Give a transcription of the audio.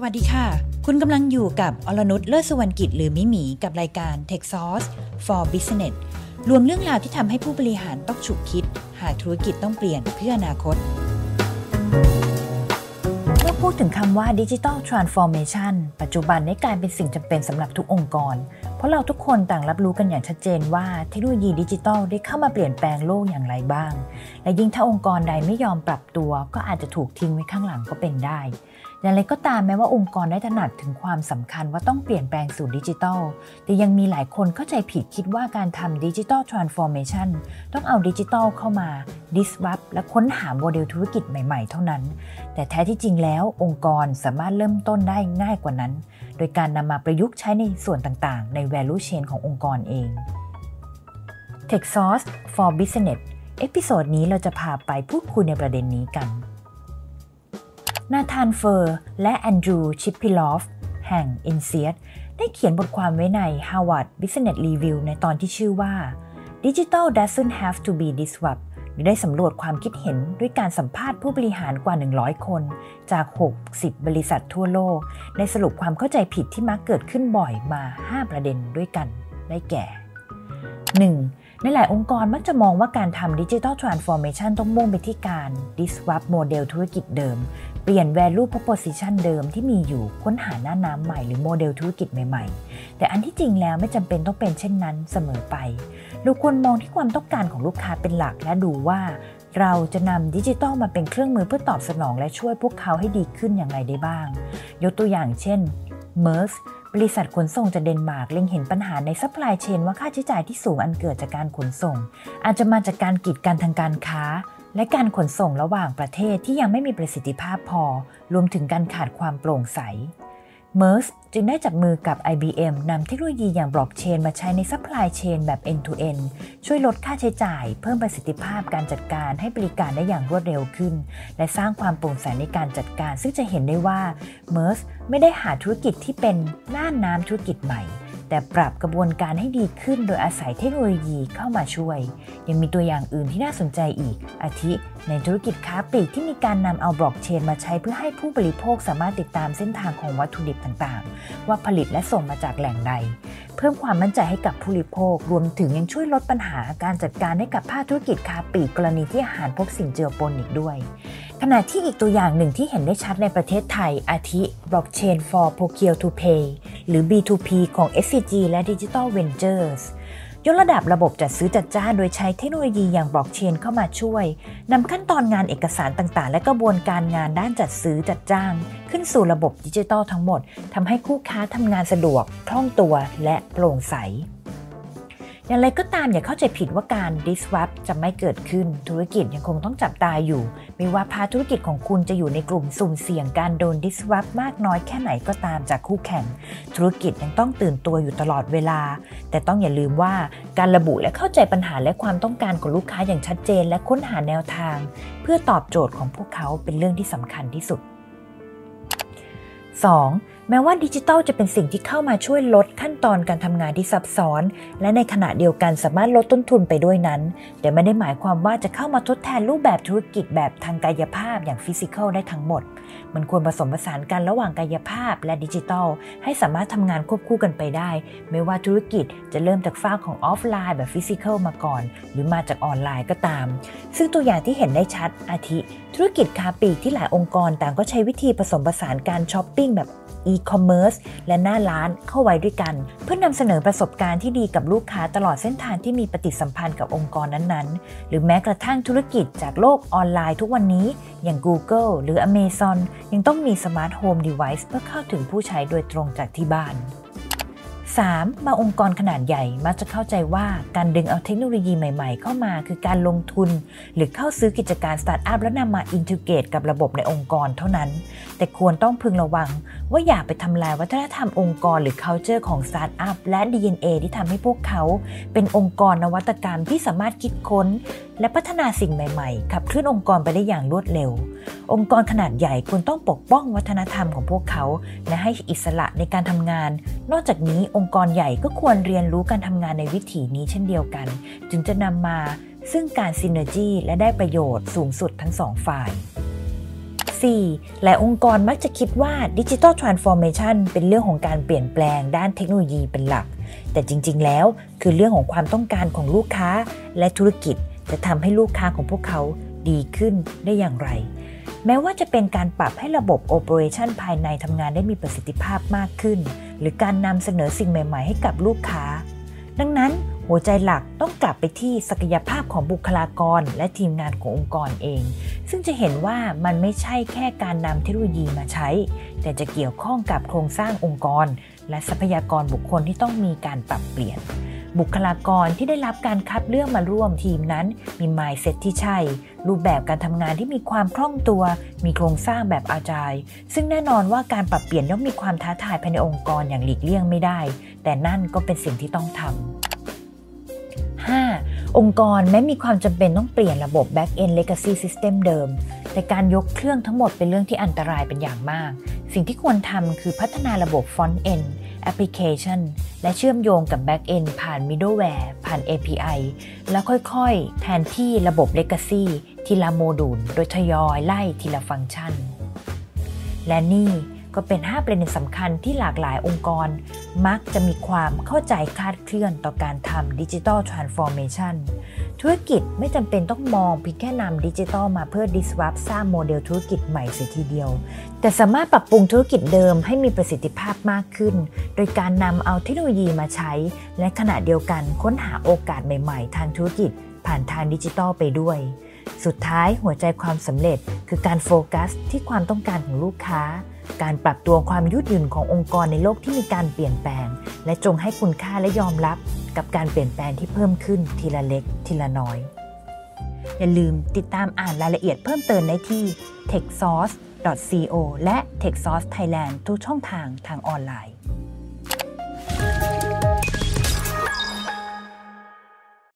สวัสดีค่ะคุณกำลังอยู่กับอรนุช เลิศสุวรรณกิจหรือมิหมีกับรายการ Tech Sauce for Business รวมเรื่องราวที่ทำให้ผู้บริหารต้องฉุกคิดหากธุรกิจต้องเปลี่ยนเพื่ออนาคตเมื่อพูดถึงคำว่า Digital Transformation ปัจจุบันได้กลายเป็นสิ่งจำเป็นสำหรับทุกองค์กรเพราะเราทุกคนต่างรับรู้กันอย่างชัดเจนว่าเทคโนโลยีดิจิทัลได้เข้ามาเปลี่ยนแปลงโลกอย่างไรบ้างและยิ่งถ้าองค์กรใดไม่ยอมปรับตัวก็อาจจะถูกทิ้งไว้ข้างหลังก็เป็นได้อย่างไรก็ตามแม้ว่าองค์กรได้ตระหนักถึงความสำคัญว่าต้องเปลี่ยนแปลงสู่ดิจิทัลแต่ยังมีหลายคนเข้าใจผิดคิดว่าการทำ Digital Transformation ต้องเอาดิจิทัลเข้ามา disrupt และค้นหาโมเดลธุรกิจใหม่ๆเท่านั้นแต่แท้ที่จริงแล้วองค์กรสามารถเริ่มต้นได้ง่ายกว่านั้นโดยการนำมาประยุกต์ใช้ในส่วนต่างๆใน value chain ขององค์กรเอง Tech Sauce for Business เอพิโซดนี้เราจะพาไปพูดคุยในประเด็นนี้กันนาธานเฟอร์และแอนดรูชิปพิลอฟแห่ง INSEAD ได้เขียนบทความไว้ใน Harvard Business Review ในตอนที่ชื่อว่า Digital doesn't have to be disrupted ได้สำรวจความคิดเห็นด้วยการสัมภาษณ์ผู้บริหารกว่า100คนจาก60บริษัททั่วโลกได้สรุปความเข้าใจผิดที่มักเกิดขึ้นบ่อยมา5ประเด็นด้วยกันได้แก่ 1.ในหลายองค์กรมักจะมองว่าการทำ Digital Transformation ต้องมุ่งไปที่การ disrupt โมเดลธุรกิจเดิมเปลี่ยน value proposition เดิมที่มีอยู่ค้นหาหน้าน้ำใหม่หรือโมเดลธุรกิจใหม่ๆแต่อันที่จริงแล้วไม่จำเป็นต้องเป็นเช่นนั้นเสมอไปเราควรมองที่ความต้องการของลูกค้าเป็นหลักและดูว่าเราจะนำดิจิทัลมาเป็นเครื่องมือเพื่อตอบสนองและช่วยพวกเขาให้ดีขึ้นอย่างไรได้บ้างยกตัวอย่างเช่น Merceบริษัทขนส่งจากเดนมาร์กเล็งเห็นปัญหาในซัพพลายเชนว่าค่าใช้จ่ายที่สูงอันเกิดจากการขนส่งอาจจะมาจากการกีดกันทางการค้าและการขนส่งระหว่างประเทศที่ยังไม่มีประสิทธิภาพพอรวมถึงการขาดความโปร่งใส Merce จึงได้จับมือกับ IBM นำเทคโนโลยีอย่างบล็อกเชนมาใช้ในซัพพลายเชนแบบ end to end ช่วยลดค่าใช้จ่ายเพิ่มประสิทธิภาพการจัดการให้บริการได้อย่างรวดเร็วขึ้นและสร้างความโปร่งใสในการจัดการซึ่งจะเห็นได้ว่า Merce ไม่ได้หาธุรกิจที่เป็นหน้าน้ำธุรกิจใหม่แต่ปรับกระบวนการให้ดีขึ้นโดยอาศัยเทคโนโลยีเข้ามาช่วยยังมีตัวอย่างอื่นที่น่าสนใจอีกอาทิในธุรกิจค้าปลีกที่มีการนำเอาบล็อกเชนมาใช้เพื่อให้ผู้บริโภคสามารถติดตามเส้นทางของวัตถุดิบต่างๆว่าผลิตและส่งมาจากแหล่งใดเพิ่มความมั่นใจให้กับผู้บริโภครวมถึงยังช่วยลดปัญหาการจัดการให้กับภาคธุรกิจค้าปลีกกรณีที่อาหารพบสิ่งเจือปนอีกด้วยขณะที่อีกตัวอย่างหนึ่งที่เห็นได้ชัดในประเทศไทยอาทิ Blockchain for Procure to Pay หรือ B2P ของ SCG และ Digital Ventures ยกระดับระบบจัดซื้อจัดจ้างโดยใช้เทคโนโลยีอย่าง Blockchain เข้ามาช่วยนำขั้นตอนงานเอกสารต่างๆและกระบวนการงานด้านจัดซื้อจัดจ้างขึ้นสู่ระบบดิจิทัลทั้งหมดทำให้คู่ค้าทำงานสะดวกคล่องตัวและโปร่งใสอย่างไรก็ตามอย่าเข้าใจผิดว่าการ disrupt จะไม่เกิดขึ้นธุรกิจยังคงต้องจับตาอยู่ไม่ว่าภาคธุรกิจของคุณจะอยู่ในกลุ่มสุ่มเสี่ยงการโดน disrupt มากน้อยแค่ไหนก็ตามจากคู่แข่งธุรกิจยังต้องตื่นตัวอยู่ตลอดเวลาแต่ต้องอย่าลืมว่าการระบุและเข้าใจปัญหาและความต้องการของลูกค้าอย่างชัดเจนและค้นหาแนวทางเพื่อตอบโจทย์ของพวกเขาเป็นเรื่องที่สำคัญที่สุด 2.แม้ว่าดิจิทัลจะเป็นสิ่งที่เข้ามาช่วยลดขั้นตอนการทำงานที่ซับซ้อนและในขณะเดียวกันสามารถลดต้นทุนไปด้วยนั้นแต่ไม่ได้หมายความว่าจะเข้ามาทดแทนรูปแบบธุรกิจแบบทางกายภาพอย่างฟิสิกอลได้ทั้งหมดมันควรผสมผสานกันระหว่างกายภาพและดิจิทัลให้สามารถทำงานควบคู่กันไปได้ไม่ว่าธุรกิจจะเริ่มจากฝั่งของออฟไลน์แบบฟิสิกอลมาก่อนหรือมาจากออนไลน์ก็ตามซึ่งตัวอย่างที่เห็นได้ชัดอาทิธุรกิจค้าปลีกที่หลายองค์กรต่างก็ใช้วิธีผสมผสานการช้อปปิ้งแบบe-commerce และหน้าร้านเข้าไว้ด้วยกันเพื่อนำเสนอประสบการณ์ที่ดีกับลูกค้าตลอดเส้นทางที่มีปฏิสัมพันธ์กับองค์กรนั้นๆหรือแม้กระทั่งธุรกิจจากโลกออนไลน์ทุกวันนี้อย่าง Google หรือ Amazon ยังต้องมี Smart Home Device เพื่อเข้าถึงผู้ใช้โดยตรงจากที่บ้าน 3. บางองค์กรขนาดใหญ่มักจะเข้าใจว่าการดึงเอาเทคโนโลยีใหม่ๆเข้ามาคือการลงทุนหรือเข้าซื้อกิจการสตาร์ทอัพและนำมาอินทิเกรตกับระบบในองค์กรเท่านั้นแต่ควรต้องพึงระวังว่าอย่าไปทำลายวัฒนธรรมองค์กรหรือ culture ของสตาร์ทอัพและ DNA ที่ทำให้พวกเขาเป็นองค์กรนวัตกรรมที่สามารถคิดค้นและพัฒนาสิ่งใหม่ๆขับเคลื่อนองค์กรไปได้อย่างรวดเร็วองค์กรขนาดใหญ่ควรต้องปกป้องวัฒนธรรมของพวกเขาและให้อิสระในการทำงานนอกจากนี้องค์กรใหญ่ก็ควรเรียนรู้การทำงานในวิถีนี้เช่นเดียวกันจึงจะนำมาซึ่งการซินเนอร์จีและได้ประโยชน์สูงสุดทั้ง2ฝ่าย 4. หลายองค์กรมักจะคิดว่า Digital Transformation เป็นเรื่องของการเปลี่ยนแปลงด้านเทคโนโลยีเป็นหลักแต่จริงๆแล้วคือเรื่องของความต้องการของลูกค้าและธุรกิจจะทำให้ลูกค้าของพวกเขาดีขึ้นได้อย่างไรแม้ว่าจะเป็นการปรับให้ระบบ Operation ภายในทำงานได้มีประสิทธิภาพมากขึ้นหรือการนำเสนอสิ่งใหม่ๆให้กับลูกค้าดังนั้นหัวใจหลักต้องกลับไปที่ศักยภาพของบุคลากรและทีมงานขององค์กรเองซึ่งจะเห็นว่ามันไม่ใช่แค่การนำเทคโนโลยีมาใช้แต่จะเกี่ยวข้องกับโครงสร้างองค์กรและทรัพยากรบุคคลที่ต้องมีการปรับเปลี่ยนบุคลากรที่ได้รับการคัดเลือกมาร่วมทีมนั้นมี mindset ที่ใช่รูปแบบการทำงานที่มีความคล่องตัวมีโครงสร้างแบบอาจายซึ่งแน่นอนว่าการปรับเปลี่ยนย่อมมีความท้าทายภายในองค์กรอย่างหลีกเลี่ยงไม่ได้แต่นั่นก็เป็นสิ่งที่ต้องทำ5. องค์กรแม้มีความจำเป็นต้องเปลี่ยนระบบ Back-end Legacy System เดิมแต่การยกเครื่องทั้งหมดเป็นเรื่องที่อันตรายเป็นอย่างมากสิ่งที่ควรทำคือพัฒนาระบบ Front-end Application และเชื่อมโยงกับ Back-end ผ่าน Middleware ผ่าน API แล้วค่อยๆแทนที่ระบบ Legacy ทีละโมดูลโดยทยอยไล่ทีละฟังก์ชันและนี่ก็เป็น5ประเด็นสำคัญที่หลากหลายองค์กรมักจะมีความเข้าใจคลาดเคลื่อนต่อการทำ Digital Transformation ธุรกิจไม่จำเป็นต้องมองเพียงแค่นำดิจิทัลมาเพื่อ disrupt สร้างโมเดลธุรกิจใหม่เสียทีเดียวแต่สามารถปรับปรุงธุรกิจเดิมให้มีประสิทธิภาพมากขึ้นโดยการนำเอาเทคโนโลยีมาใช้และขณะเดียวกันค้นหาโอกาสใหม่ๆทางธุรกิจผ่านทางดิจิทัลไปด้วยสุดท้ายหัวใจความสำเร็จคือการโฟกัสที่ความต้องการของลูกค้าการปรับตัวความยืดหยุ่นขององค์กรในโลกที่มีการเปลี่ยนแปลงและจงให้คุณค่าและยอมรับกับการเปลี่ยนแปลงที่เพิ่มขึ้นทีละเล็กทีละน้อยอย่าลืมติดตามอ่านรายละเอียดเพิ่มเติมได้ที่ techsauce.co และ Tech Sauce Thailand ทุกช่องทางออนไลน์